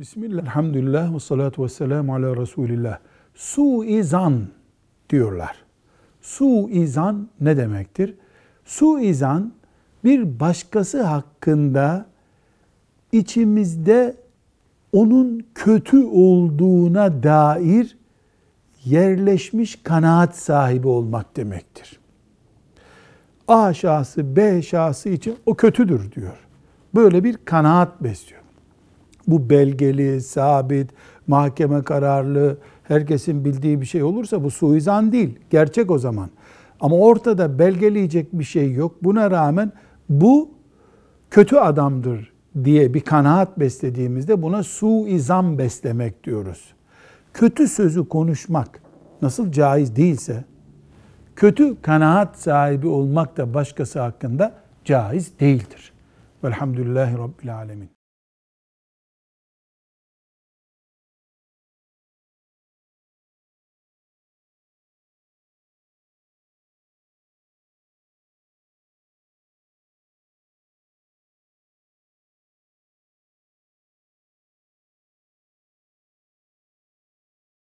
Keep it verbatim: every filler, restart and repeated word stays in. Bismillah, elhamdülillah ve salatu ve selamu ala Resulillah. Suizan diyorlar. Suizan ne demektir? Suizan bir başkası hakkında içimizde onun kötü olduğuna dair yerleşmiş kanaat sahibi olmak demektir. A şahsı, B şahsı için o kötüdür diyor. Böyle bir kanaat besliyor. Bu belgeli, sabit, mahkeme kararlı, herkesin bildiği bir şey olursa bu suizan değil, gerçek o zaman. Ama ortada belgeleyecek bir şey yok. Buna rağmen bu kötü adamdır diye bir kanaat beslediğimizde buna suizan beslemek diyoruz. Kötü sözü konuşmak nasıl caiz değilse, kötü kanaat sahibi olmak da başkası hakkında caiz değildir. Velhamdülillahi Rabbil Alemin.